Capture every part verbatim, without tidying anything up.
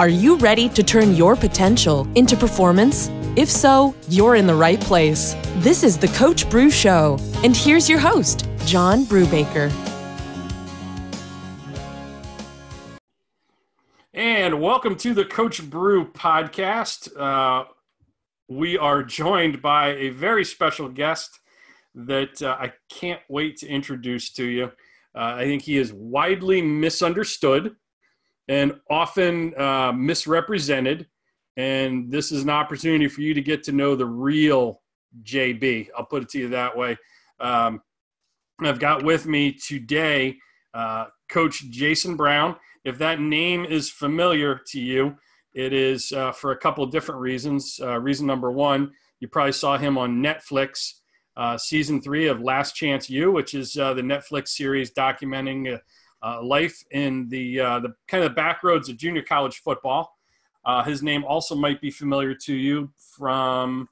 Are you ready to turn your potential into performance? If so, you're in the right place. This is the Coach Brew Show, and here's your host, John Brubaker. And welcome to the Coach Brew podcast. Uh, we are joined by a very special guest that uh, I can't wait to introduce to you. Uh, I think he is widely misunderstood and often uh, misrepresented. And this is an opportunity for you to get to know the real J B. I'll put it to you that way. Um, I've got with me today uh, Coach Jason Brown. If that name is familiar to you, it is uh, for a couple of different reasons. Uh, reason number one, you probably saw him on Netflix. Uh, season three of Last Chance U, which is uh, the Netflix series documenting uh, uh, life in the uh, the kind of the back roads of junior college football. Uh, his name also might be familiar to you from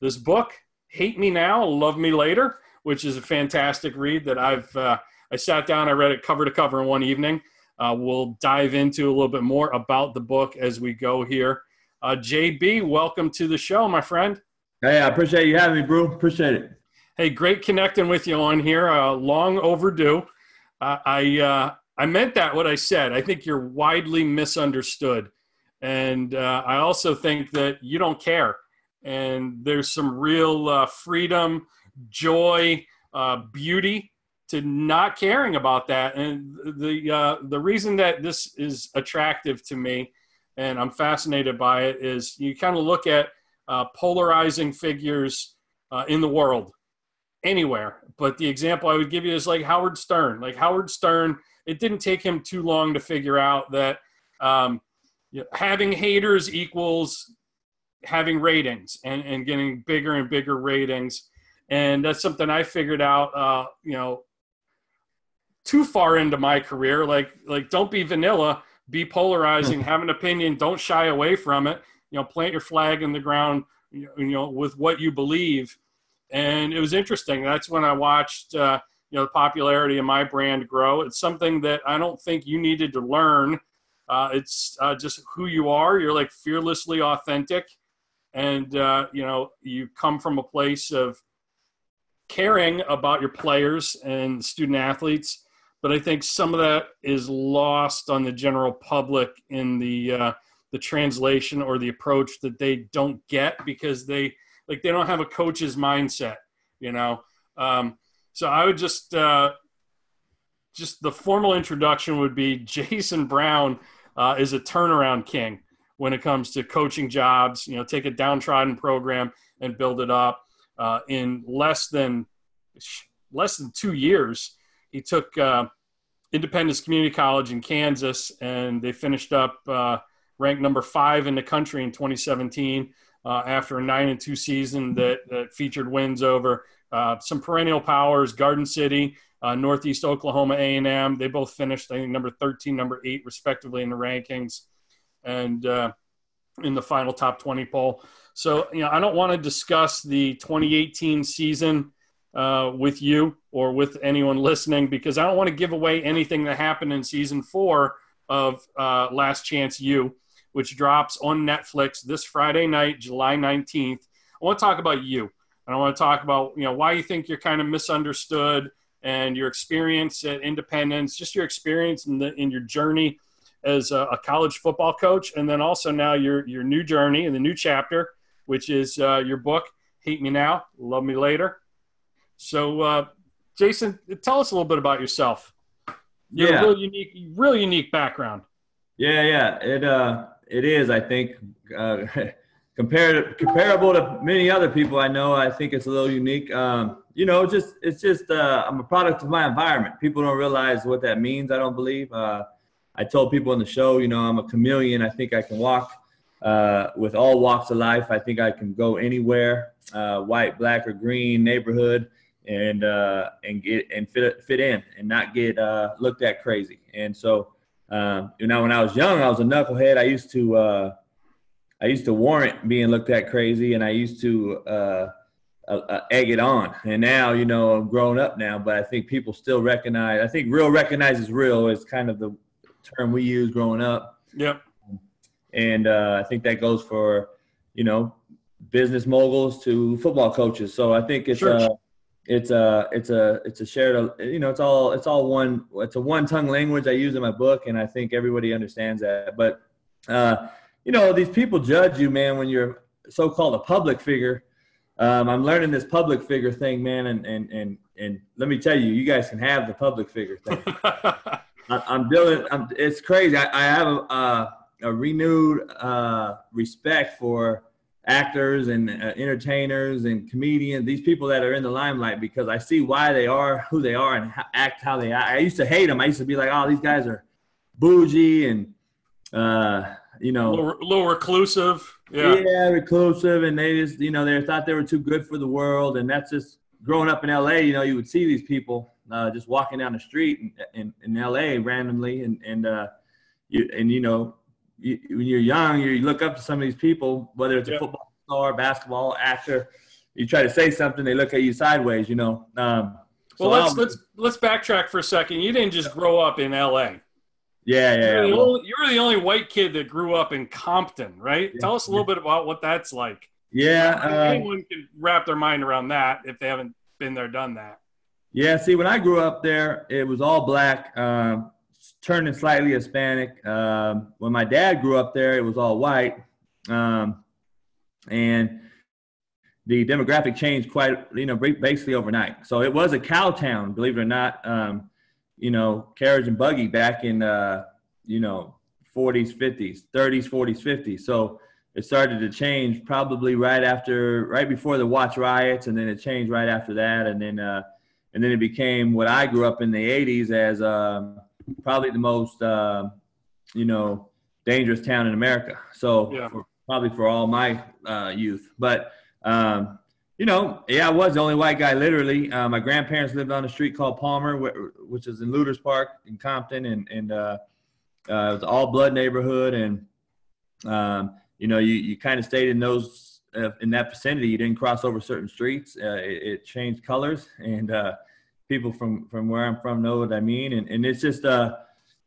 this book, Hate Me Now, Love Me Later, which is a fantastic read that I've uh, I sat down, I read it cover to cover in one evening. Uh, we'll dive into a little bit more about the book as we go here. Uh, J B, welcome to the show, my friend. Hey, I appreciate you having me, bro. Appreciate it. Hey, great connecting with you on here. Uh, long overdue. Uh, I uh, I meant that what I said. I think you're widely misunderstood. And uh, I also think that you don't care. And there's some real uh, freedom, joy, uh, beauty to not caring about that. And the uh, the reason that this is attractive to me and I'm fascinated by it is you kind of look at Uh, polarizing figures uh, in the world, anywhere. But the example I would give you is like Howard Stern. Like Howard Stern, it didn't take him too long to figure out that um, you know, having haters equals having ratings and, and getting bigger and bigger ratings. And that's something I figured out, uh, you know, too far into my career. Like, like don't be vanilla, be polarizing, have an opinion, don't shy away from it. You know, plant your flag in the ground, you know, with what you believe. And it was interesting. That's when I watched, uh, you know, the popularity of my brand grow. It's something that I don't think you needed to learn. Uh, it's uh, just who you are. You're like fearlessly authentic. And, uh, you know, you come from a place of caring about your players and student athletes. But I think some of that is lost on the general public in the uh, – the translation or the approach that they don't get because they like, they don't have a coach's mindset, you know? Um, so I would just, uh, just the formal introduction would be Jason Brown uh, is a turnaround king when it comes to coaching jobs, you know, take a downtrodden program and build it up uh, in less than, less than two years. He took uh, Independence Community College in Kansas and they finished up uh, ranked number five in the country in twenty seventeen uh, after a nine and two season that, that featured wins over uh, some perennial powers, Garden City, uh, Northeast Oklahoma, A and M. They both finished, I think, number thirteen, number eight, respectively, in the rankings and uh, in the final top twenty poll. So, you know, I don't want to discuss the twenty eighteen season uh, with you or with anyone listening because I don't want to give away anything that happened in season four of uh, Last Chance U, which drops on Netflix this Friday night, July nineteenth. I want to talk about you. And I want to talk about, you know, why you think you're kind of misunderstood and your experience at Independence, just your experience in, the, in your journey as a, a college football coach. And then also now your, your new journey and the new chapter, which is uh, your book, Hate Me Now, Love Me Later. So, uh, Jason, tell us a little bit about yourself. You yeah. have a really unique, really unique background. Yeah, yeah. It, uh, It is, I think, uh, compared comparable to many other people I know. I think it's a little unique. Um, you know, just it's just uh, I'm a product of my environment. People don't realize what that means. I don't believe. Uh, I told people on the show, you know, I'm a chameleon. I think I can walk uh, with all walks of life. I think I can go anywhere, uh, white, black, or green neighborhood, and uh, and get and fit fit in and not get uh, looked at crazy. And so. Um, you know, when I was young, I was a knucklehead. I used to, uh, I used to warrant being looked at crazy, and I used to uh, uh, egg it on. And now, you know, I'm grown up now, but I think people still recognize. I think real recognizes real is kind of the term we use growing up. Yep. And uh, I think that goes for, you know, business moguls to football coaches. So I think it's, sure. uh, it's a, it's a, it's a shared, you know, it's all, it's all one, it's a one tongue language I use in my book. And I think everybody understands that, but uh, you know, these people judge you, man, when you're so-called a public figure. Um, I'm learning this public figure thing, man. And, and, and, and let me tell you, you guys can have the public figure thing. I, I'm doing, I'm, it's crazy. I, I have a, uh, a renewed uh, respect for actors and uh, entertainers and comedians, these people that are in the limelight, because I see why they are who they are and how, act how they act. I used to hate them. I used to be like, oh, these guys are bougie and, uh, you know. A little, a little reclusive. Yeah. yeah, reclusive. And they just, you know, they thought they were too good for the world. And that's just growing up in L A, you know, you would see these people uh, just walking down the street in, in, in L A randomly. And, and, uh, you, and you know, You, when you're young, you look up to some of these people, whether it's a yep. football star, basketball, actor, you try to say something, they look at you sideways, you know. Um, so well, let's, let's, let's backtrack for a second. You didn't just grow up in L A. Yeah, yeah. You're, yeah, the, well, only, you're the only white kid that grew up in Compton, right? Yeah, Tell us a little yeah. bit about what that's like. Yeah. Uh, anyone can wrap their mind around that if they haven't been there, done that. Yeah, see, when I grew up there, it was all black. Um, turning slightly Hispanic. Um, when my dad grew up there, it was all white. Um, and the demographic changed quite, you know, basically overnight. So it was a cow town, believe it or not, um, you know, carriage and buggy back in, uh, you know, forties, fifties, thirties, forties, fifties. So it started to change probably right after, right before the Watts riots. And then it changed right after that. And then, uh, and then it became what I grew up in the eighties as, um, probably the most, uh, you know, dangerous town in America. So yeah. for, probably for all my uh, youth. But, um, you know, yeah, I was the only white guy, literally. Uh, my grandparents lived on a street called Palmer, wh which is in Luders Park in Compton. And, and uh, uh, it was an all-blood neighborhood. And, um, you know, you, you kind of stayed in those, uh, in that vicinity. You didn't cross over certain streets. Uh, it, it changed colors. And, uh, people from, from where I'm from know what I mean. And, and it's just, uh,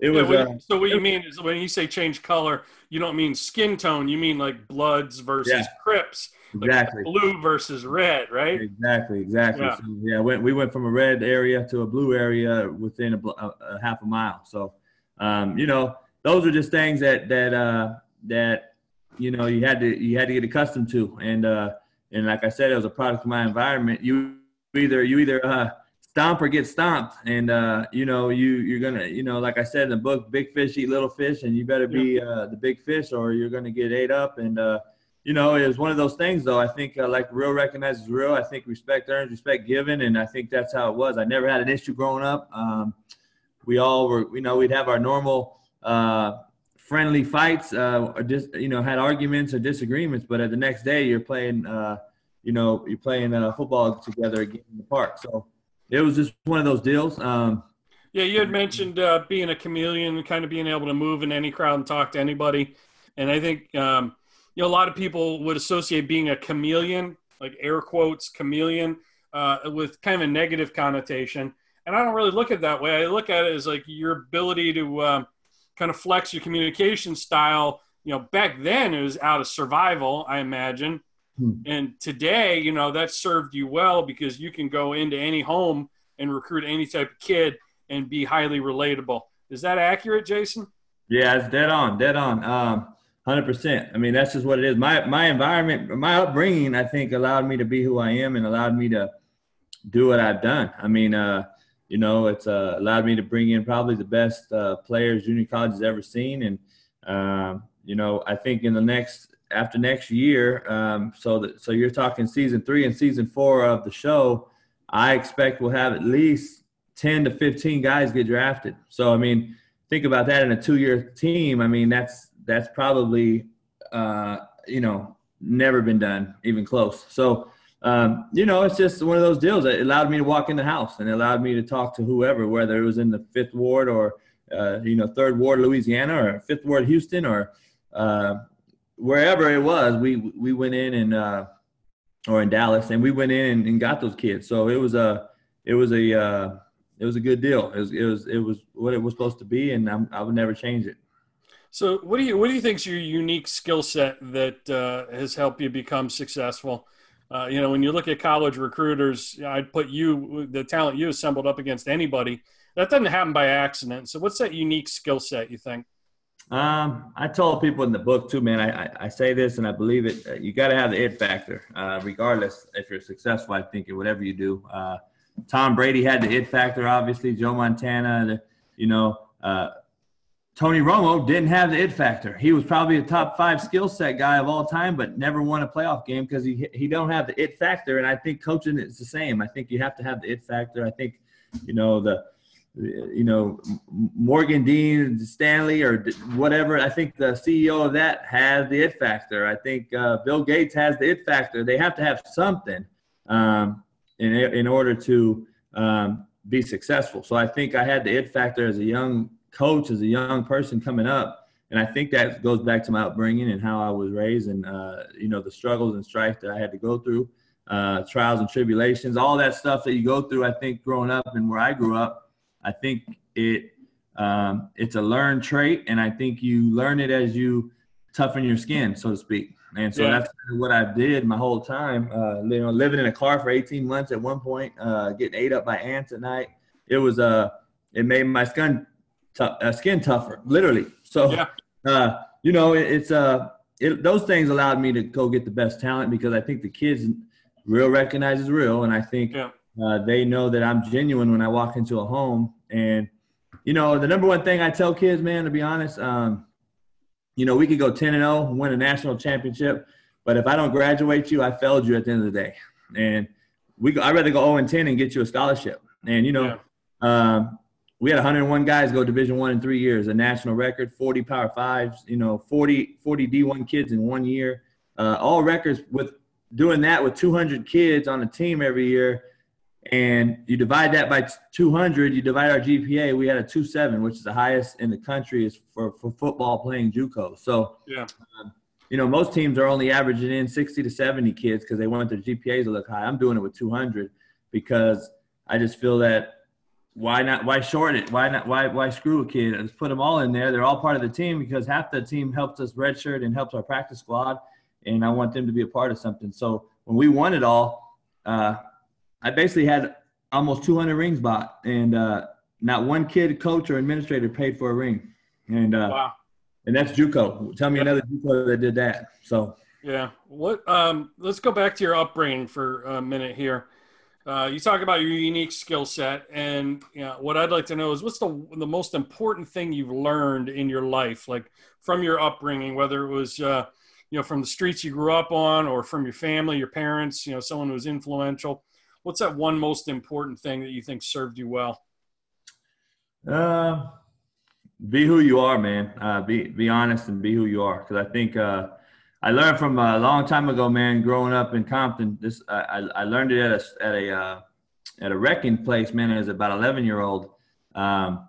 it was. Yeah, when, uh, so what you mean is when you say change color, you don't mean skin tone, you mean like Bloods versus yeah, Crips, like exactly. blue versus red, right? Exactly. Exactly. Yeah. So, yeah we, we went from a red area to a blue area within a, a, a half a mile. So, um, you know, those are just things that, that, uh, that, you know, you had to, you had to get accustomed to. And, uh, and like I said, it was a product of my environment. You either, you either, uh, stomp or get stomped, and uh, you know you you're gonna you know like I said in the book, big fish eat little fish, and you better be uh, the big fish or you're gonna get ate up. And uh, you know it was one of those things though. I think uh, like real recognizes real. I think respect earns, respect given, and I think that's how it was. I never had an issue growing up. Um, we all were you know we'd have our normal uh, friendly fights, uh, or just you know had arguments or disagreements, but uh, the next day you're playing uh, you know you're playing uh, football together again in the park. So. It was just one of those deals. Um, yeah, you had mentioned uh, being a chameleon, kind of being able to move in any crowd and talk to anybody. And I think um, you know a lot of people would associate being a chameleon, like air quotes chameleon, uh, with kind of a negative connotation. And I don't really look at it that way. I look at it as like your ability to um, kind of flex your communication style. You know, back then it was out of survival, I imagine. And today, you know, that served you well because you can go into any home and recruit any type of kid and be highly relatable. Is that accurate, Jason? Yeah, it's dead on, dead on, um, one hundred percent. I mean, that's just what it is. My my environment, my upbringing, I think, allowed me to be who I am and allowed me to do what I've done. I mean, uh, you know, it's uh, allowed me to bring in probably the best uh, players junior college has ever seen. And, um, you know, I think in the next – after next year, um, so that so you're talking season three and season four of the show, I expect we'll have at least ten to fifteen guys get drafted. So I mean, think about that in a two-year team. I mean, that's that's probably uh, you know never been done, even close. So um, you know, it's just one of those deals. It allowed me to walk in the house and it allowed me to talk to whoever, whether it was in the Fifth Ward or uh, you know Third Ward Louisiana or Fifth Ward Houston or uh, wherever it was, we, we went in and, uh, or in Dallas and we went in and, and got those kids. So it was a, it was a, uh, it was a good deal. It was, it was, it was what it was supposed to be. And I'm, I would never change it. So what do you, what do you think is your unique skill set that uh, has helped you become successful? Uh, you know, when you look at college recruiters, I'd put you, the talent you assembled up against anybody. That doesn't happen by accident. So what's that unique skill set, you think? Um, I told people in the book too, man, I, I, I say this and I believe it. You got to have the it factor, uh, regardless if you're successful, I think, in whatever you do. Uh, Tom Brady had the it factor, obviously. Joe Montana, the, you know, uh, Tony Romo didn't have the it factor. He was probably a top five skill set guy of all time, but never won a playoff game because he he don't have the it factor. And I think coaching is the same. I think you have to have the it factor. I think, you know, the, you know, Morgan Dean, Stanley, or whatever. I think the C E O of that has the it factor. I think uh, Bill Gates has the it factor. They have to have something um, in in order to um, be successful. So I think I had the it factor as a young coach, as a young person coming up, and I think that goes back to my upbringing and how I was raised, and uh, you know, the struggles and strife that I had to go through, uh, trials and tribulations, all that stuff that you go through. I think growing up and where I grew up, I think it um, it's a learned trait, and I think you learn it as you toughen your skin, so to speak. And so yeah. that's what I did my whole time. Uh, you know, living in a car for eighteen months at one point, uh, getting ate up by ants at night. It was a uh, it made my skin. Tough, uh, skin tougher, literally. So, yeah. uh, you know, it, it's uh, it, those things allowed me to go get the best talent, because I think the kids real recognizes real, and I think yeah. uh, they know that I'm genuine when I walk into a home. And you know, the number one thing I tell kids, man, to be honest, um, you know, we could go ten and oh, win a national championship, but if I don't graduate you, I failed you at the end of the day. And we, I'd rather go oh and ten and get you a scholarship. And you know. Yeah. Um, We had one hundred one guys go Division One in three years, a national record, forty Power Fives, you know, forty, forty D one kids in one year, uh, all records. With doing that with two hundred kids on a team every year, and you divide that by two hundred, you divide our G P A. We had a two point seven, which is the highest in the country is for, for football playing JUCO. So, yeah, um, you know, most teams are only averaging in sixty to seventy kids because they want their G P As to look high. I'm doing it with two hundred because I just feel that. Why not? Why short it? Why not? Why why screw a kid? Let's put them all in there. They're all part of the team, because half the team helps us redshirt and helps our practice squad, and I want them to be a part of something. So when we won it all, uh, I basically had almost two hundred rings bought, and uh, not one kid, coach, or administrator paid for a ring. And uh, wow. And that's JUCO. Tell me another JUCO that did that. So yeah, what? Um, let's go back to your upbringing for a minute here. Uh, you talk about your unique skill set, and you know, what I'd like to know is what's the the most important thing you've learned in your life, like from your upbringing, whether it was uh, you know, from the streets you grew up on, or from your family, your parents, you know, someone who was influential. What's that one most important thing that you think served you well? Uh, be who you are, man. Uh, be be honest and be who you are, because I think. Uh, I learned from a long time ago, man, growing up in Compton. This I, I learned it at a at a uh, at a wrecking place, man, as about eleven year old. Um,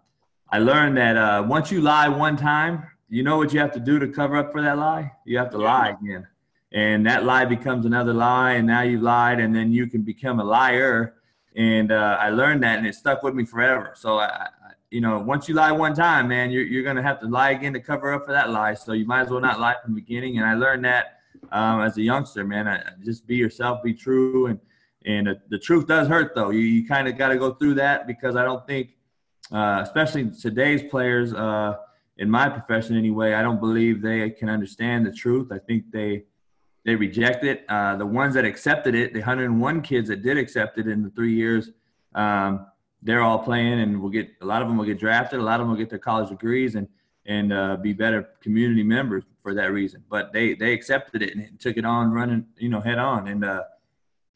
I learned that uh, once you lie one time, you know what you have to do to cover up for that lie. You have to lie again, and that lie becomes another lie, and now you lied, and then you can become a liar. And uh, I learned that, and it stuck with me forever. So I, I, you know, once you lie one time, man, you're, you're going to have to lie again to cover up for that lie. So you might as well not lie from the beginning. And I learned that um, as a youngster, man. I, just be yourself, be true. And and uh, the truth does hurt, though. You, you kind of got to go through that, because I don't think, uh, especially today's players, uh, in my profession anyway, I don't believe they can understand the truth. I think they they reject it. Uh, the ones that accepted it, the one hundred one kids that did accept it in the three years, um, they're all playing, and we'll get a lot of them will get drafted. A lot of them will get their college degrees and and uh, be better community members for that reason. But they they accepted it and took it on, running you know head on. And uh,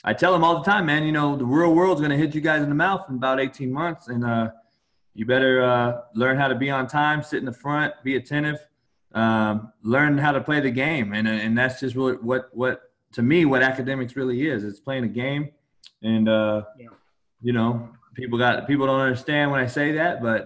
I tell them all the time, man, you know the real world's gonna hit you guys in the mouth in about eighteen months, and uh, you better uh, learn how to be on time, sit in the front, be attentive, um, learn how to play the game, and and that's just what what what to me what academics really is. It's playing a game, and uh, yeah. you know. People got people don't understand when I say that, but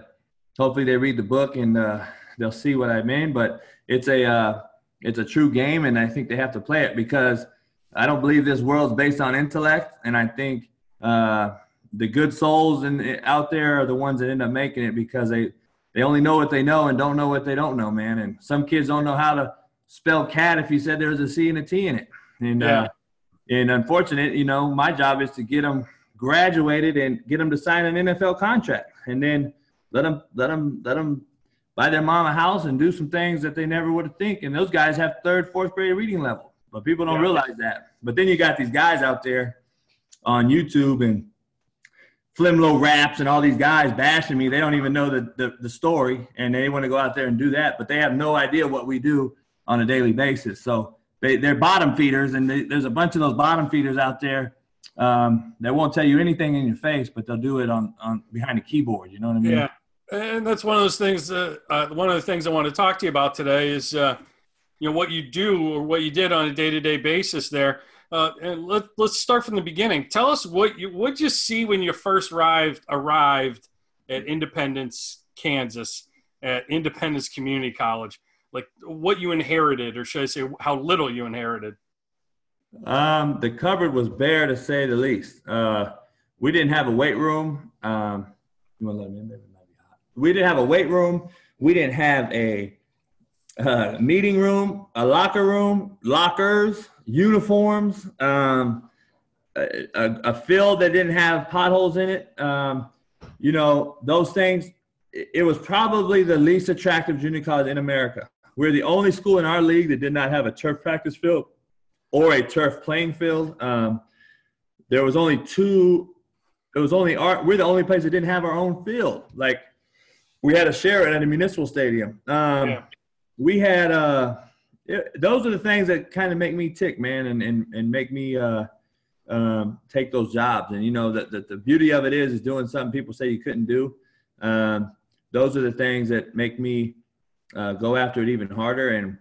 hopefully they read the book and uh, they'll see what I mean. But it's a uh, it's a true game, and I think they have to play it, because I don't believe this world's based on intellect. And I think uh, the good souls and out there are the ones that end up making it, because they they only know what they know and don't know what they don't know, man. And some kids don't know how to spell cat if you said there was a C and a T in it. And, yeah. uh, and unfortunate, you know, my job is to get them graduated and get them to sign an N F L contract, and then let them, let them, let them buy their mom a house and do some things that they never would have think. And those guys have third, fourth grade reading level, but people don't yeah. realize that. But then you got these guys out there on YouTube and Flimlo raps and all these guys bashing me. They don't even know the, the, the story, and they want to go out there and do that, but they have no idea what we do on a daily basis. So they, they're bottom feeders, and they, there's a bunch of those bottom feeders out there um, that won't tell you anything in your face, but they'll do it on, on behind a keyboard. You know what I mean? Yeah. And that's one of those things that, uh, one of the things I want to talk to you about today is, uh, you know, what you do or what you did on a day-to-day basis there. Uh, and let, let's start from the beginning. Tell us what you, what'd you see when you first arrived, arrived at Independence, Kansas, at Independence Community College, like what you inherited, or should I say how little you inherited? Um, the cupboard was bare, to say the least. Uh, we didn't have a weight room. Um, you want to let me in there? We didn't have a weight room. We didn't have a uh, meeting room, a locker room, lockers, uniforms, um, a, a, a field that didn't have potholes in it. Um, you know, those things. It was probably the least attractive junior college in America. We're the only school in our league that did not have a turf practice field or a turf playing field. Um, there was only two. It was only our. We're the only place that didn't have our own field. Like. We had to share it at a municipal stadium. Um, yeah. We had uh, – those are the things that kind of make me tick, man, and, and, and make me uh, um, take those jobs. And, you know, the, the, the beauty of it is is doing something people say you couldn't do. Um, those are the things that make me uh, go after it even harder. And,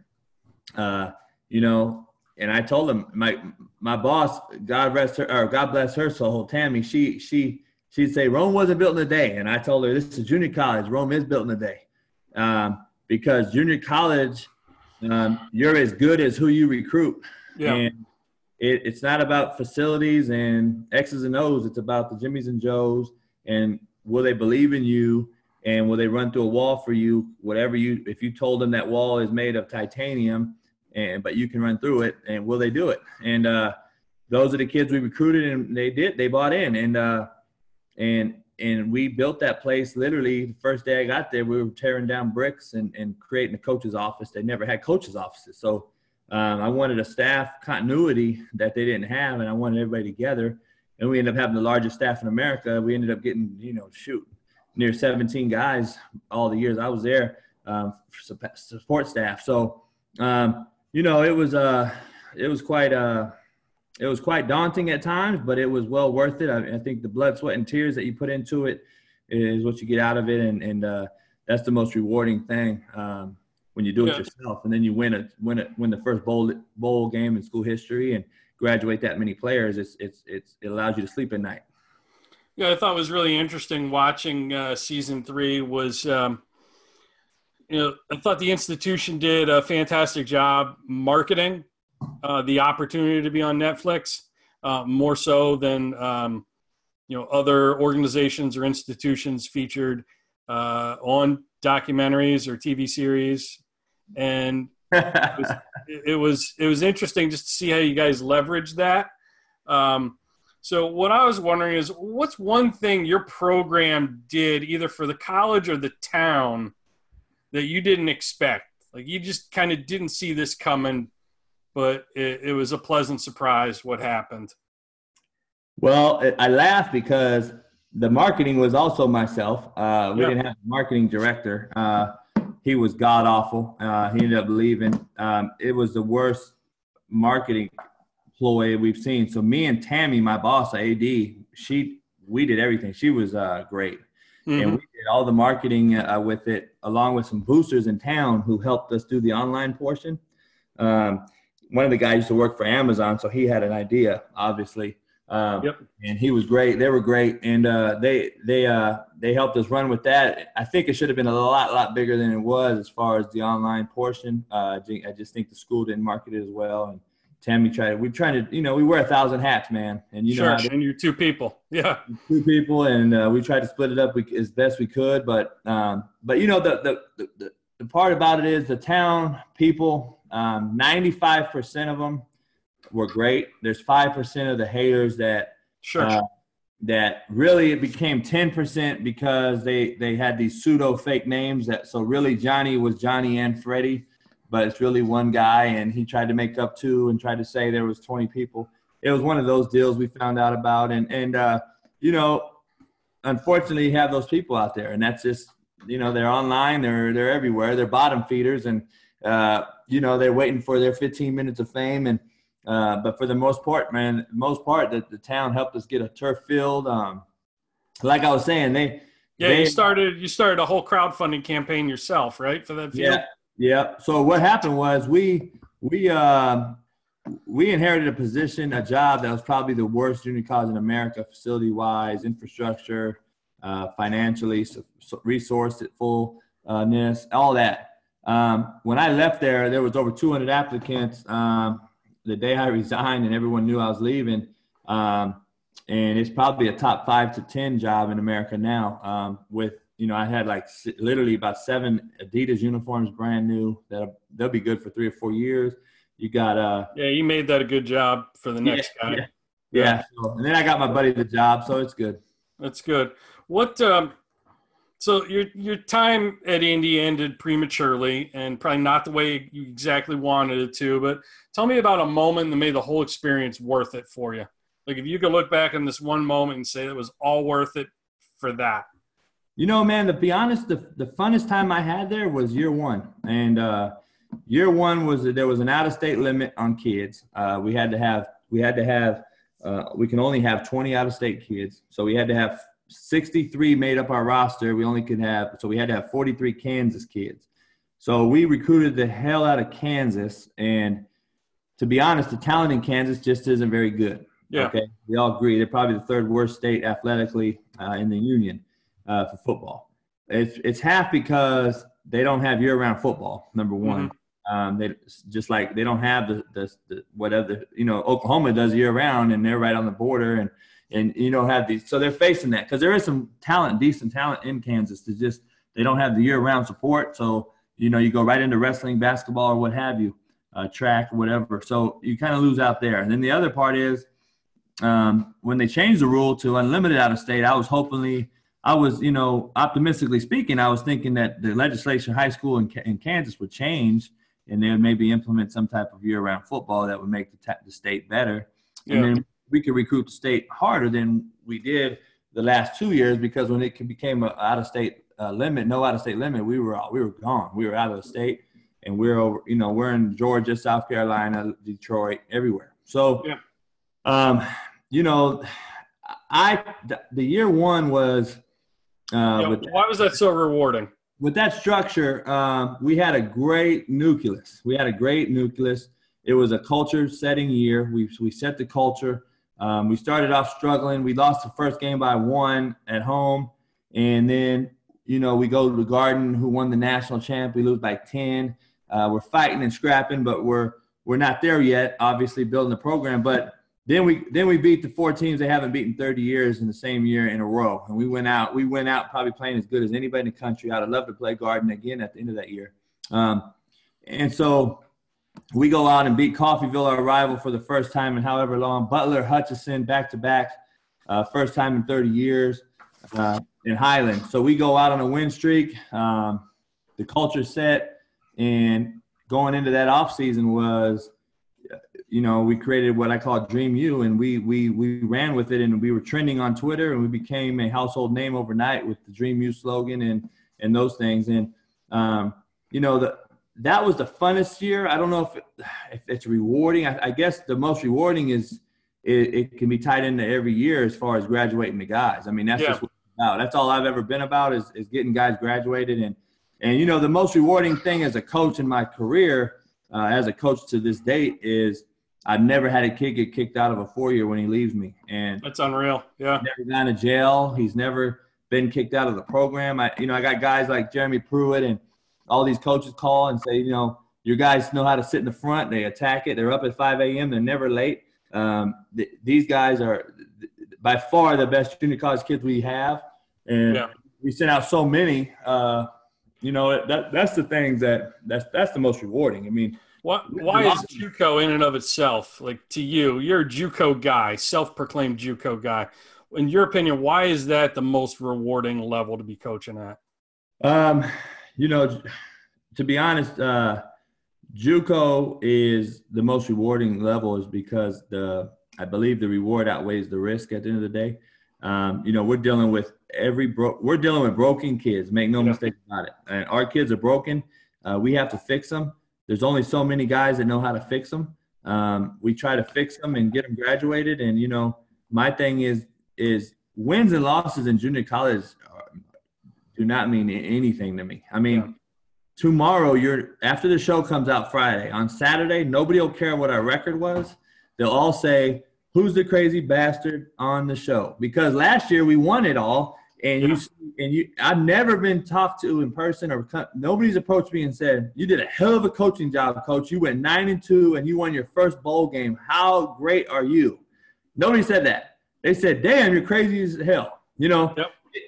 uh, you know, and I told them, my my boss, God rest her – or God bless her soul, Tammy, she she – she'd say, Rome wasn't built in a day. And I told her, this is junior college. Rome is built in a day. Um, because junior college, um, you're as good as who you recruit. Yeah. And it, it's not about facilities and X's and O's. It's about the Jimmies and Joes. And will they believe in you? And will they run through a wall for you? Whatever you – if you told them that wall is made of titanium, and but you can run through it, and will they do it? And uh, those are the kids we recruited, and they did. They bought in. And uh, – And and we built that place literally the first day I got there. We were tearing down bricks and, and creating a coach's office. They never had coaches' offices. So um, I wanted a staff continuity that they didn't have, and I wanted everybody together. And we ended up having the largest staff in America. We ended up getting, you know, shoot, near seventeen guys all the years I was there, um, for support staff. So, um, you know, it was, uh, it was quite a... It was quite daunting at times, but it was well worth it. I, I think the blood, sweat, and tears that you put into it is what you get out of it, and, and uh, that's the most rewarding thing um, when you do it yeah. yourself. And then you win a win a, win the first bowl bowl game in school history and graduate that many players. It's it's it's it allows you to sleep at night. Yeah, I thought it was really interesting watching uh, season three. Was um, you know, I thought the institution did a fantastic job marketing. Uh, the opportunity to be on Netflix uh, more so than, um, you know, other organizations or institutions featured uh, on documentaries or T V series. And it was, it was, it was interesting just to see how you guys leveraged that. Um, so what I was wondering is, what's one thing your program did either for the college or the town that you didn't expect? Like you just kind of didn't see this coming, but it, it was a pleasant surprise what happened. Well, I laugh because the marketing was also myself. Uh, we yeah. didn't have a marketing director. Uh, he was god awful. Uh, he ended up leaving. Um, it was the worst marketing ploy we've seen. So me and Tammy, my boss, A D, she we did everything. She was uh, great. Mm-hmm. And we did all the marketing uh, with it, along with some boosters in town who helped us do the online portion. Um, One of the guys used to work for Amazon, so he had an idea, obviously. Um, yep. And he was great. They were great. And uh, they they uh, they helped us run with that. I think it should have been a lot, lot bigger than it was as far as the online portion. Uh, I just think the school didn't market it as well. And Tammy tried. We're trying to, you know, we wear a thousand hats, man. And you sure, know, and you're two people. Yeah. Two people. And uh, we tried to split it up we, as best we could. But, um, but you know, the, the, the, the part about it is the town people, um, ninety-five percent of them were great. There's five percent of the haters that, sure, uh, that really it became ten percent because they, they had these pseudo fake names that, so really Johnny was Johnny and Freddie. But it's really one guy, and he tried to make up two and tried to say there was twenty people. It was one of those deals we found out about. And, and uh, you know, unfortunately, you have those people out there, and that's just, you know, they're online, they're, they're everywhere, they're bottom feeders, and, uh, you know, they're waiting for their fifteen minutes of fame. And uh, but for the most part, man, most part, the, the town helped us get a turf field. Um, like I was saying, they – Yeah, they, you, started, you started a whole crowdfunding campaign yourself, right, for that field? Yeah. Yeah. So what happened was we we uh, we inherited a position, a job that was probably the worst junior college in America, facility-wise, infrastructure, uh, financially, so, so resourcefulness, all that. Um, when I left there, there was over two hundred applicants. Um, the day I resigned, and everyone knew I was leaving. Um, and it's probably a top five to ten job in America now, um, with. You know, I had like literally about seven Adidas uniforms, brand new. That they'll be good for three or four years. You got uh yeah, you made that a good job for the next yeah, guy. Yeah, yeah. yeah. So, and then I got my buddy the job, so it's good. That's good. What? Um, so your your time at Indy ended prematurely, and probably not the way you exactly wanted it to. But tell me about a moment that made the whole experience worth it for you. Like if you could look back on this one moment and say it was all worth it for that. You know, man, to be honest, the, the funnest time I had there was year one. And uh, year one was that there was an out-of-state limit on kids. Uh, we had to have – we had to have uh, – we can only have twenty out-of-state kids. So we had to have sixty-three made up our roster. We only could have – so we had to have forty-three Kansas kids. So we recruited the hell out of Kansas. And to be honest, the talent in Kansas just isn't very good. Yeah. Okay? We all agree. They're probably the third worst state athletically uh, in the union. Uh, for football. It's it's half because they don't have year-round football, number one. Mm-hmm. Um, they just like they don't have the, the, the whatever, you know, Oklahoma does year-round, and they're right on the border, and, and you don't have these. So they're facing that because there is some talent, decent talent in Kansas. To just they don't have the year-round support. So, you know, you go right into wrestling, basketball, or what have you, uh, track, whatever. So you kind of lose out there. And then the other part is um, when they changed the rule to unlimited out-of-state, I was hopefully – I was, you know, optimistically speaking, I was thinking that the legislation high school in, in Kansas would change and they would maybe implement some type of year-round football that would make the, t- the state better. Yeah. And then we could recruit the state harder than we did the last two years because when it became an out-of-state uh, limit, no out-of-state limit, we were we were gone. We were out of the state and we're, over, you know, we're in Georgia, South Carolina, Detroit, everywhere. So, yeah. um, you know, I th- the year one was – Uh, yeah, with, why was that so rewarding? With that structure, um, we had a great nucleus. We had a great nucleus. It was a culture-setting year. We we set the culture. Um, we started off struggling. We lost the first game by one at home, and then you know we go to the Garden, who won the national champ. We lose by ten. Uh, we're fighting and scrapping, but we're we're not there yet. Obviously, building the program, but. Then we then we beat the four teams they haven't beaten thirty years in the same year in a row, and we went out we went out probably playing as good as anybody in the country. I'd love to play Garden again at the end of that year, um, and so we go out and beat Coffeyville, our rival, for the first time in however long. Butler, Hutchinson, back to back, first time in thirty years uh, in Highland. So we go out on a win streak. Um, the culture set, and going into that offseason was. You know, we created what I call Dream U, and we we we ran with it, and we were trending on Twitter, and we became a household name overnight with the Dream U slogan and and those things. And um, you know, the that was the funnest year. I don't know if, it, if it's rewarding. I, I guess the most rewarding is it, it can be tied into every year as far as graduating the guys. I mean, that's yeah. just what it's about. That's all I've ever been about is is getting guys graduated. And and you know, the most rewarding thing as a coach in my career, uh, as a coach to this date, is I've never had a kid get kicked out of a four-year when he leaves me. And that's unreal. Yeah. Never gone to jail. He's never been kicked out of the program. I, you know, I got guys like Jeremy Pruitt and all these coaches call and say, you know, Your guys know how to sit in the front. They attack it. They're up at five a m They're never late. Um, th these guys are th by far the best junior college kids we have. And yeah. we sent out so many, uh, you know, that, that's the things that that's, that's the most rewarding. I mean, why, why is JUCO in and of itself, like to you, you're a JUCO guy, self-proclaimed JUCO guy. In your opinion, why is that the most rewarding level to be coaching at? Um, you know, to be honest, uh, JUCO is the most rewarding level is because the, I believe the reward outweighs the risk at the end of the day. Um, you know, we're dealing with every bro we're dealing with broken kids, make no yeah. mistake about it. And our kids are broken. Uh, we have to fix them. There's only so many guys that know how to fix them. Um, we try to fix them and get them graduated. And, you know, my thing is, is wins and losses in junior college are, do not mean anything to me. I mean, yeah. tomorrow, you're after the show comes out Friday, on Saturday, nobody will care what our record was. They'll all say, who's the crazy bastard on the show? Because last year we won it all. And yeah. you and you, I've never been talked to in person, or nobody's approached me and said, you did a hell of a coaching job, coach. You went nine and two and you won your first bowl game. How great are you? Nobody said that. They said, damn, you're crazy as hell. You know, yep.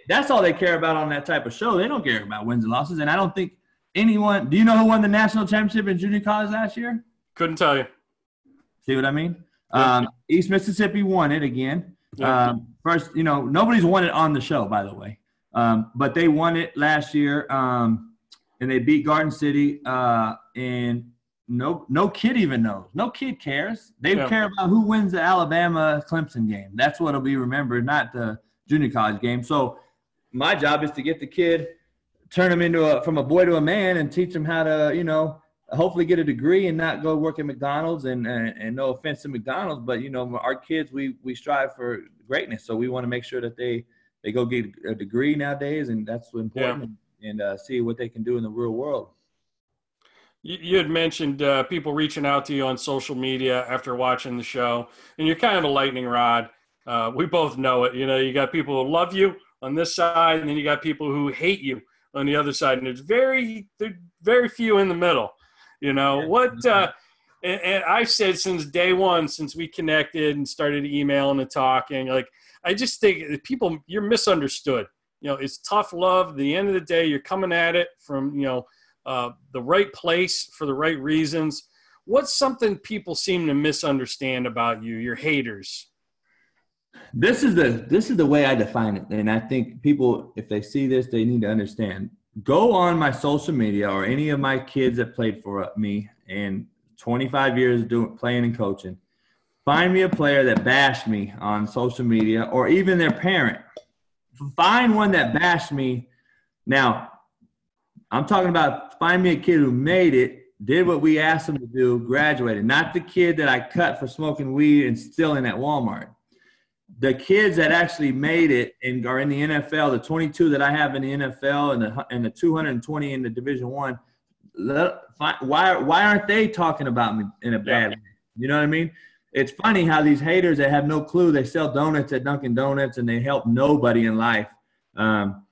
that's all they care about on that type of show. They don't care about wins and losses. And I don't think anyone, do you know who won the national championship in junior college last year? Couldn't tell you. See what I mean? Yeah. Um, East Mississippi won it again. Yeah. Um, First, you know, nobody's won it on the show, by the way. Um, but they won it last year, um, and they beat Garden City. Uh, and no, no kid even knows. No kid cares. They yeah. care about who wins the Alabama-Clemson game. That's what'll be remembered, not the junior college game. So my job is to get the kid, turn him into a from a boy to a man, and teach him how to, you know, hopefully get a degree and not go work at McDonald's. And and, and no offense to McDonald's, but you know, our kids, we we strive for greatness, so we want to make sure that they they go get a degree nowadays, and that's important. Yeah. And uh, see what they can do in the real world. You, you had mentioned uh, people reaching out to you on social media after watching the show, and you're kind of a lightning rod. Uh, we both know it. You know, you got people who love you on this side, and then you got people who hate you on the other side, and there's very there's very few in the middle. You know, yeah. what? Uh, and, and I've said since day one, since we connected and started emailing and talking, like, I just think people, you're misunderstood. You know, it's tough love. At the end of the day, you're coming at it from, you know, uh, the right place for the right reasons. What's something people seem to misunderstand about you, your haters? This is the, this is the way I define it. And I think people, if they see this, they need to understand. Go on my social media or any of my kids that played for me and twenty-five years doing playing and coaching. Find me a player that bashed me on social media or even their parent. Find one that bashed me. Now, I'm talking about find me a kid who made it, did what we asked him to do, graduated, not the kid that I cut for smoking weed and stealing at Walmart. The kids that actually made it and are in the N F L, the twenty-two that I have in the N F L and the, and the two hundred twenty in the Division I, why, why aren't they talking about me in a bad way? You know what I mean? It's funny how these haters that have no clue, they sell donuts at Dunkin' Donuts and they help nobody in life. Um,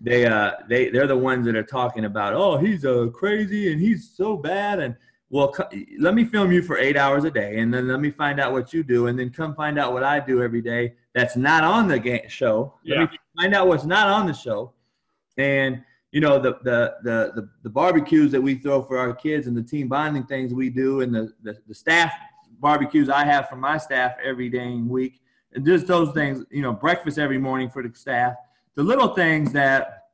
they, uh, they, they're the ones that are talking about, oh, he's uh, crazy and he's so bad and – well, let me film you for eight hours a day, and then let me find out what you do, and then come find out what I do every day that's not on the game show. Let yeah. me find out what's not on the show. And, you know, the, the, the, the, the barbecues that we throw for our kids and the team bonding things we do and the, the, the staff barbecues I have for my staff every day and week, and just those things, you know, breakfast every morning for the staff, the little things that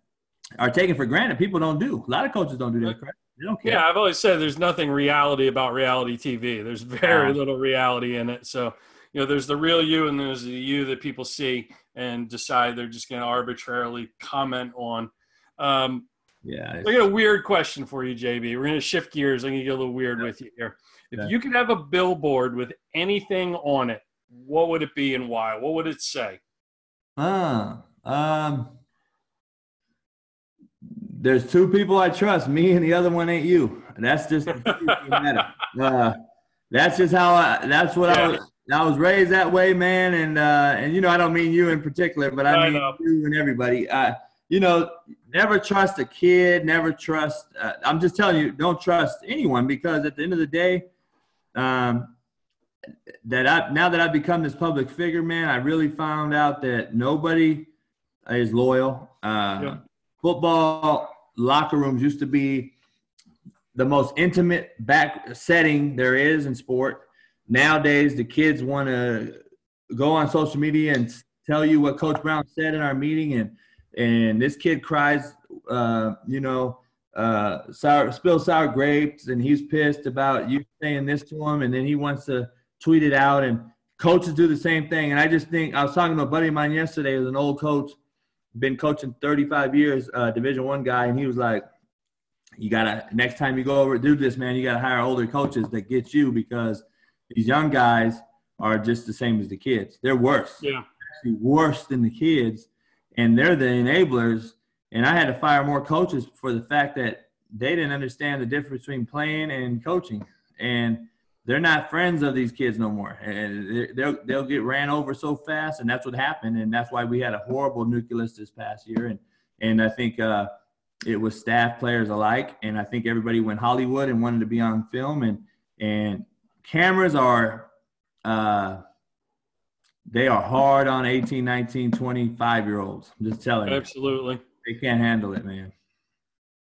are taken for granted people don't do. A lot of coaches don't do that, correct? Yeah, I've always said there's nothing reality about reality T V. There's very little reality in it. So, you know, there's the real you and there's the you that people see and decide they're just going to arbitrarily comment on. Um, yeah. I got a weird question for you, J B. We're going to shift gears. I'm going to get a little weird yeah. with you here. If yeah. you could have a billboard with anything on it, what would it be and why? What would it say? Uh, um. There's two people I trust, me and the other one ain't you. That's just uh, that's just how I. That's what yeah. I was. I was raised that way, man. And uh, and you know, I don't mean you in particular, but I, I mean know. you and everybody. I, you know, Never trust a kid. Never trust. Uh, I'm just telling you, don't trust anyone, because at the end of the day, um, that I, now that I've become this public figure, man, I really found out that nobody is loyal. Uh, yeah. Football locker rooms used to be the most intimate back setting there is in sport. Nowadays, the kids want to go on social media and tell you what Coach Brown said in our meeting, and and this kid cries, uh, you know, uh, sour, spilled sour grapes, and he's pissed about you saying this to him, and then he wants to tweet it out, and coaches do the same thing. And I just think, I was talking to a buddy of mine yesterday, who's an old coach, been coaching thirty-five years, uh, Division One guy, and he was like, you got to, next time you go over do this, man, you got to hire older coaches that get you, because these young guys are just the same as the kids. They're worse. Yeah. Actually worse than the kids. And they're the enablers. And I had to fire more coaches for the fact that they didn't understand the difference between playing and coaching. And they're not friends of these kids no more. And they'll, they'll get ran over so fast. And that's what happened. And that's why we had a horrible nucleus this past year. And, and I think uh, it was staff, players alike. And I think everybody went Hollywood and wanted to be on film. And, and cameras are uh, – they are hard on eighteen, nineteen, twenty-five-year-olds. I'm just telling you. Absolutely. They can't handle it, man.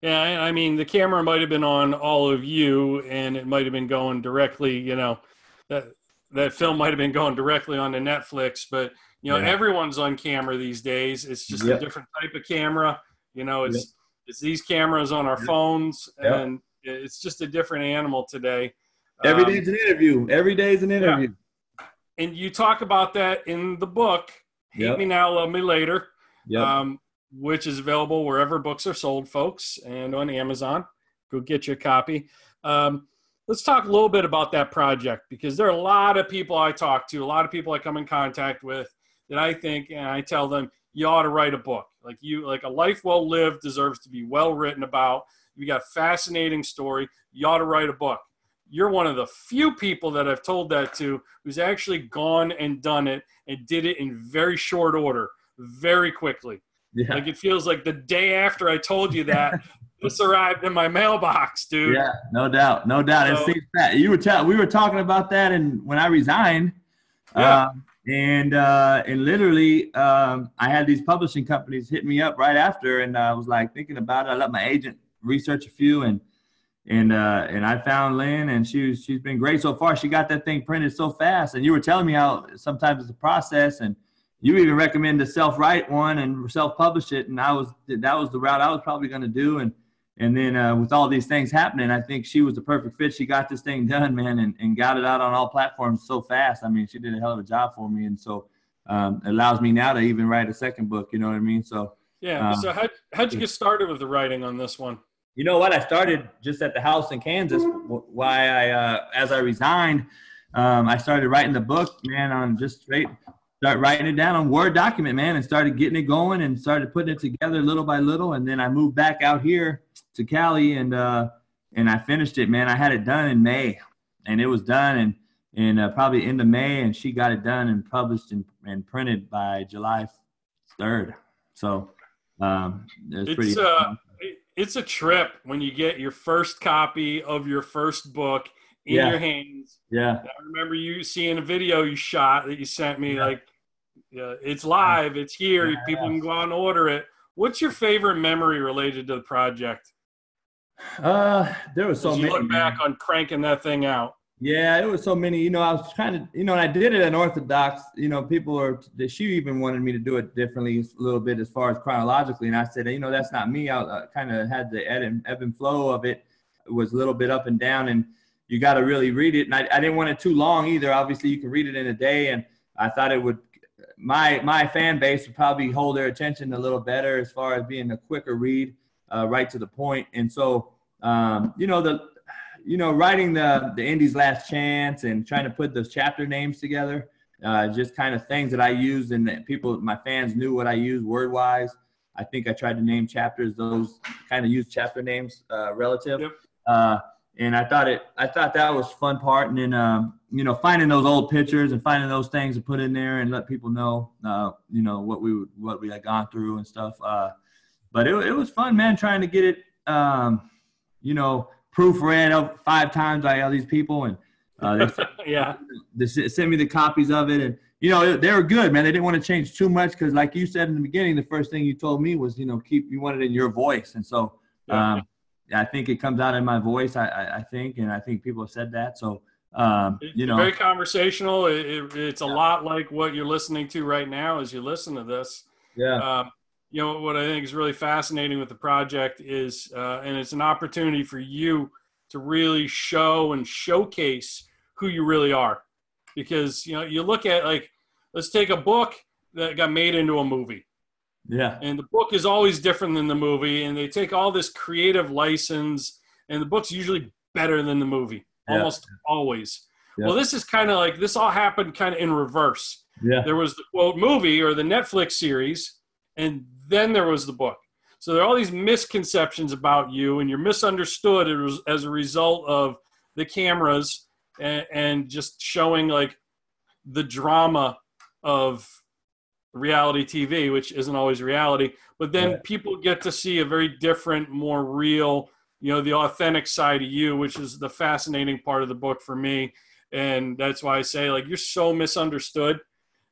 Yeah, I mean, the camera might have been on all of you, and it might have been going directly, you know, that that film might have been going directly onto Netflix, but, you know, yeah. Everyone's on camera these days. It's just yep. a different type of camera. You know, it's, yep. it's these cameras on our yep. phones, yep. and it's just a different animal today. Every um, day's an interview. Every day's an interview. Yeah. And you talk about that in the book, Hate yep. Me Now, Love Me Later, yep. um, which is available wherever books are sold, folks, and on Amazon. Go get your copy. Um, let's talk a little bit about that project, because there are a lot of people I talk to, a lot of people I come in contact with that I think, and I tell them, you ought to write a book. Like you, like a life well lived deserves to be well written about. You got a fascinating story. You ought to write a book. You're one of the few people that I've told that to who's actually gone and done it, and did it in very short order, very quickly. Yeah. Like it feels like the day after I told you that, this arrived in my mailbox, dude. Yeah, no doubt, no doubt. So, and you were ta- we were talking about that, and when I resigned, yeah. um, and uh, and literally, um, I had these publishing companies hit me up right after, and I was like thinking about it. I let my agent research a few, and. And uh, and I found Lynn, and she was, she's been great so far. She got that thing printed so fast. And you were telling me how sometimes it's a process, and you even recommend to self-write one and self-publish it. And I was that was the route I was probably going to do. And and then uh, with all these things happening, I think she was the perfect fit. She got this thing done, man, and, and got it out on all platforms so fast. I mean, she did a hell of a job for me. And so um, it allows me now to even write a second book. You know what I mean? So yeah. Um, so how'd, how'd you get started with the writing on this one? You know what? I started just at the house in Kansas. Why I, uh, as I resigned, um, I started writing the book, man, on just straight, start writing it down on Word document, man, and started getting it going and started putting it together little by little. And then I moved back out here to Cali, and, uh, and I finished it, man. I had it done in May, and it was done and, and, uh, probably end of May, and she got it done and published and, and printed by July third. So, um, it was pretty it's, uh... It's a trip when you get your first copy of your first book in yeah. your hands. Yeah. I remember you seeing a video you shot that you sent me. Yeah. Like, uh, it's live. It's here. Yeah. People can go out and order it. What's your favorite memory related to the project? Uh, there was so many. You look back on cranking that thing out. Yeah, it was so many. You know, I was trying to, you know, and I did it unorthodox. You know, people are, she even wanted me to do it differently a little bit as far as chronologically. And I said, you know, that's not me. I uh, kind of had the ebb and flow of it. It was a little bit up and down, and you got to really read it. And I, I didn't want it too long either. Obviously, you can read it in a day. And I thought it would, my, my fan base would probably hold their attention a little better as far as being a quicker read, uh, right to the point. And so, um, you know, the, You know, writing the the Indy's Last Chance and trying to put those chapter names together, uh, just kind of things that I used and that people, my fans knew what I used word-wise. I think I tried to name chapters, those kind of used chapter names uh, relative. Yep. Uh, and I thought it, I thought that was fun part. And then, um, you know, finding those old pictures and finding those things to put in there and let people know, uh, you know, what we what we had gone through and stuff. Uh, But it, it was fun, man, trying to get it, um, you know, proofread up five times by all these people. And uh, they sent, yeah. they sent me the copies of it. And, you know, they were good, man. They didn't want to change too much because, like you said in the beginning, the first thing you told me was, you know, keep you want it in your voice. And so um, yeah. I think it comes out in my voice, I, I, I think. And I think people have said that. So, um, you it's know. very conversational. It, it, it's a yeah. lot like what you're listening to right now as you listen to this. Yeah. Um, you know, what I think is really fascinating with the project is, uh, and it's an opportunity for you to really show and showcase who you really are. Because, you know, you look at, like, let's take a book that got made into a movie. Yeah. And the book is always different than the movie. And they take all this creative license, and the book's usually better than the movie, yeah. almost always. Yeah. Well, this is kind of like, this all happened kind of in reverse. Yeah. There was the, quote, movie or the Netflix series, and then there was the book. So there are all these misconceptions about you, and you're misunderstood as a result of the cameras and just showing like the drama of reality T V, which isn't always reality, but then yeah. people get to see a very different, more real, you know, the authentic side of you, which is the fascinating part of the book for me. And that's why I say, like, you're so misunderstood.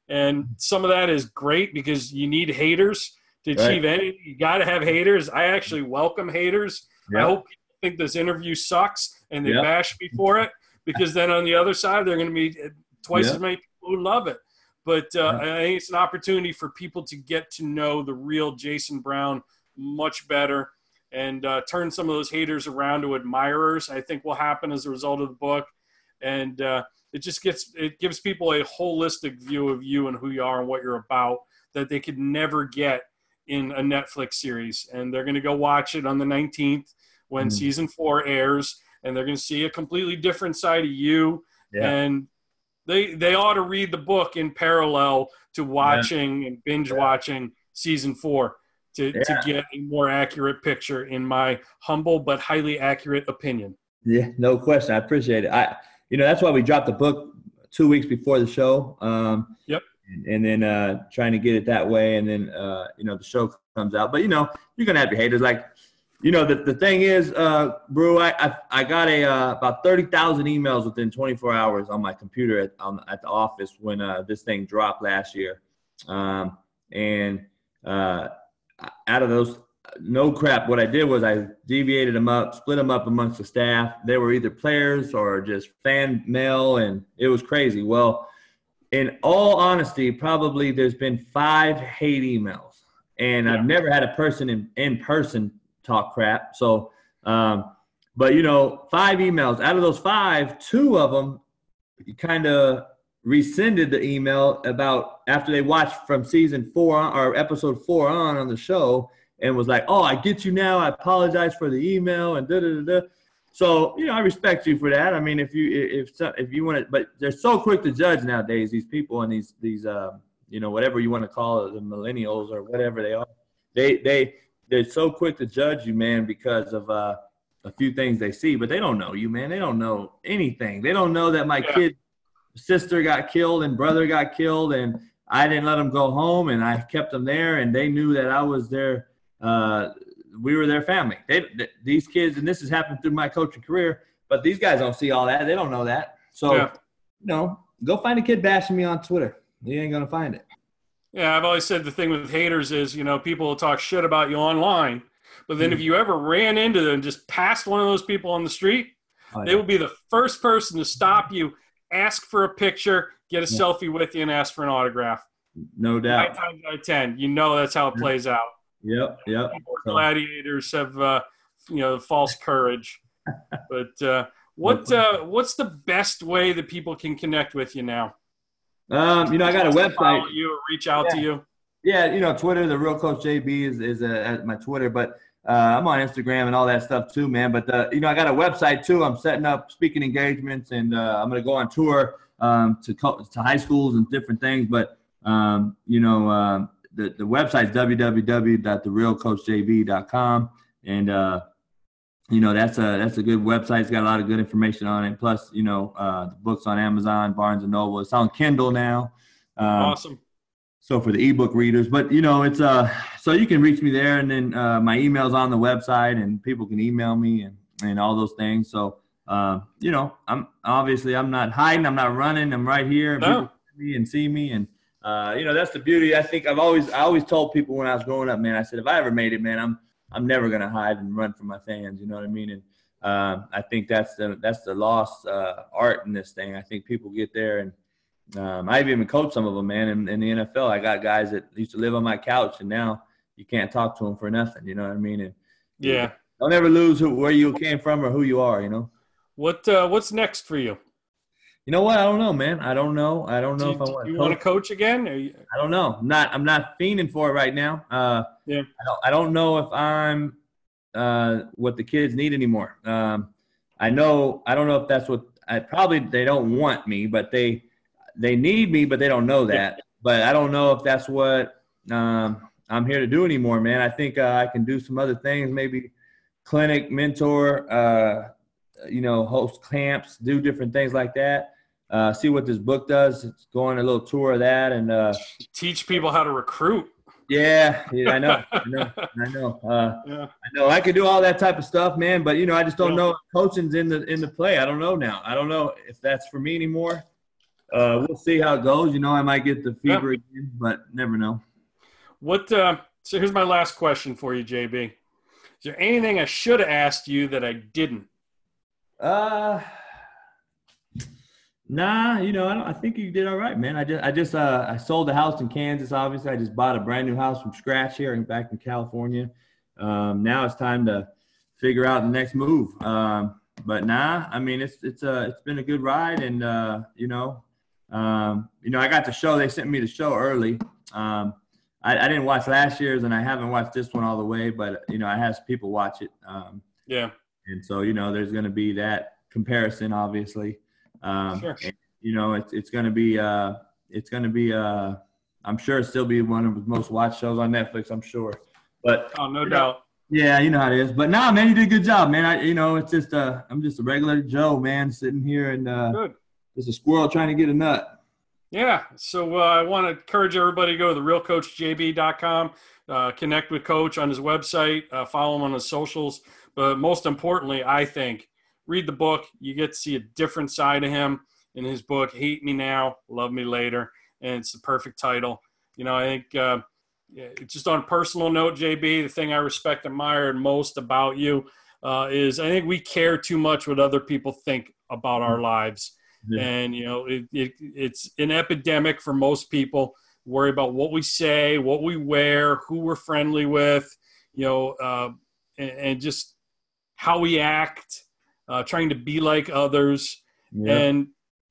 And some of that is great because you need haters to achieve right. anything. You got to have haters. I actually welcome haters. Yeah. I hope people think this interview sucks and they yeah. bash me for it. Because then on the other side, they're going to be twice yeah. as many people who love it. But uh, yeah. I think it's an opportunity for people to get to know the real Jason Brown much better and uh, turn some of those haters around to admirers, I think will happen as a result of the book. And uh, it just gets it gives people a holistic view of you and who you are and what you're about that they could never get in a Netflix series. And they're going to go watch it on the nineteenth when mm-hmm. season four airs. And they're going to see a completely different side of you. Yeah. And they they ought to read the book in parallel to watching yeah. and binge yeah. watching season four to, yeah. to get a more accurate picture, in my humble but highly accurate opinion. Yeah, no question. I appreciate it. I, you know, that's why we dropped the book two weeks before the show. Um, yep. And, and then uh, trying to get it that way. And then, uh, you know, the show comes out. But, you know, you're going to have your haters. Like, you know, the, the thing is, uh, Brew, I, I I got a uh, about thirty thousand emails within twenty-four hours on my computer at, on, at the office when uh, this thing dropped last year. Um, and uh, out of those, no crap, what I did was I deviated them up, split them up amongst the staff. They were either players or just fan mail, and it was crazy. Well, in all honesty, probably there's been five hate emails, and yeah. I've never had a person in, in person talk crap. So, um, but you know, five emails out of those five, two of them kind of rescinded the email about after they watched from season four on, or episode four on, on the show, and was like, "Oh, I get you now. I apologize for the email," and da da da. So, you know, I respect you for that. I mean, if you, if, if you want to, but they're so quick to judge nowadays, these people and these, these, um, you know, whatever you want to call it, the millennials or whatever they are, they, they, they're so quick to judge you, man, because of uh, a few things they see, but they don't know you, man. They don't know anything. They don't know that my yeah. kid's sister got killed and brother got killed, and I didn't let them go home, and I kept them there, and they knew that I was their uh, – we were their family. They, th- these kids – and this has happened through my coaching career, but these guys don't see all that. They don't know that. So, yeah. you know, go find a kid bashing me on Twitter. You ain't going to find it. Yeah, I've always said the thing with haters is, you know, people will talk shit about you online, but then mm-hmm. if you ever ran into them, just passed one of those people on the street, oh, yeah. they will be the first person to stop you, ask for a picture, get a yeah. selfie with you, and ask for an autograph. No doubt. Nine times out of ten, you know that's how it plays out. Yep, yep. Gladiators have, uh, you know, false courage. But uh, what uh, what's the best way that people can connect with you now? Um, you know, I got a website. You or reach out yeah. to you. Yeah, you know, Twitter, The Real Coach J B is is a, at my Twitter, but uh, I'm on Instagram and all that stuff too, man. But uh, you know, I got a website too. I'm setting up speaking engagements, and uh, I'm gonna go on tour um, to co- to high schools and different things. But um, you know, um, the the website's w w w dot the real coach j b dot com, and uh, you know, that's a that's a good website. It's got a lot of good information on it. Plus, you know, uh, the book's on Amazon, Barnes and Noble. It's on Kindle now. Um, awesome. So for the ebook readers, but you know, it's uh, so you can reach me there, and then uh, my email's on the website, and people can email me and, and all those things. So uh, you know, I'm obviously I'm not hiding, I'm not running, I'm right here. And oh. People see me and see me, and uh, you know, that's the beauty. I think I've always I always told people when I was growing up, man, I said if I ever made it, man, I'm I'm never gonna hide and run from my fans. You know what I mean? And uh, I think that's the that's the lost uh, art in this thing. I think people get there and. Um, I've even coached some of them, man. In, in the N F L, I got guys that used to live on my couch, and now you can't talk to them for nothing. You know what I mean? And yeah, don't ever lose who, where you came from or who you are. You know. What uh, What's next for you? You know what? I don't know, man. I don't know. I don't know do, if I want. You want to coach again? Or you... I don't know. I'm not I'm not fiending for it right now. Uh, yeah. I don't, I don't know if I'm uh, what the kids need anymore. Um, I know. I don't know if that's what. I probably they don't want me, but they. They need me, but they don't know that. But I don't know if that's what um, I'm here to do anymore, man. I think uh, I can do some other things, maybe clinic, mentor, uh, you know, host camps, do different things like that. Uh, see what this book does. It's going a little tour of that, and uh, teach people how to recruit. Yeah, yeah, I know, I know, I know. Uh, yeah. I know. I could do all that type of stuff, man. But you know, I just don't yeah. know if coaching's in the in the play. I don't know now. I don't know if that's for me anymore. Uh, we'll see how it goes. You know, I might get the fever yeah. again, but never know. What? Uh, so here's my last question for you, J B. Is there anything I should have asked you that I didn't? Uh, nah. You know, I, don't, I think you did all right, man. I just, I just, uh, I sold a house in Kansas. Obviously, I just bought a brand new house from scratch here and back in California. Um, now it's time to figure out the next move. Um, but nah, I mean, it's it's uh, it's been a good ride, and uh, you know. Um, you know, I got the show. They sent me the show early. Um, I, I didn't watch last year's, and I haven't watched this one all the way. But you know, I had people watch it. Um, yeah. And so you know, there's going to be that comparison, obviously. Um, sure. And, you know, it's it's going to be uh, it's going to be uh, I'm sure it'll still be one of the most watched shows on Netflix. I'm sure. But oh, no doubt. Yeah, you know how it is. But nah, man, you did a good job, man. I you know, it's just uh, I'm just a regular Joe, man, sitting here and. Uh, good. It's a squirrel trying to get a nut. Yeah. So uh, I want to encourage everybody to go to the real coach J B dot com, uh, connect with Coach on his website, uh, follow him on his socials. But most importantly, I think, read the book. You get to see a different side of him in his book, Hate Me Now, Love Me Later. And it's the perfect title. You know, I think uh, just on a personal note, J B, the thing I respect, admire, and most about you uh, is I think we care too much what other people think about our lives. Yeah. And, you know, it, it, it's an epidemic for most people. Worry about what we say, what we wear, who we're friendly with, you know, uh, and, and just how we act, uh, trying to be like others. Yeah. And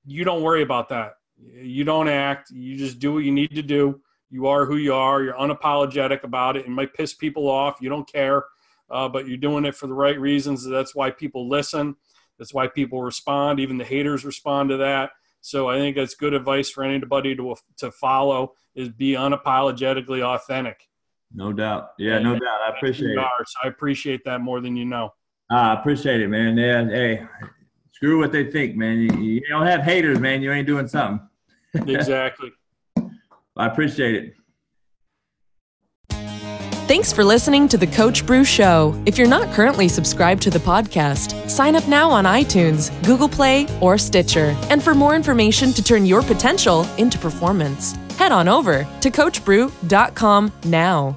you don't worry about that. You don't act. You just do what you need to do. You are who you are. You're unapologetic about it. It might piss people off. You don't care, uh, but you're doing it for the right reasons. That's why people listen. That's why people respond. Even the haters respond to that. So I think that's good advice for anybody to to follow is be unapologetically authentic. No doubt. Yeah, and no doubt. I appreciate it. Are, so I appreciate that more than you know. I appreciate it, man. Yeah, hey, screw what they think, man. You, you don't have haters, man. You ain't doing something. Exactly. I appreciate it. Thanks for listening to The Coach Brew Show. If you're not currently subscribed to the podcast, sign up now on iTunes, Google Play, or Stitcher. And for more information to turn your potential into performance, head on over to coach brew dot com now.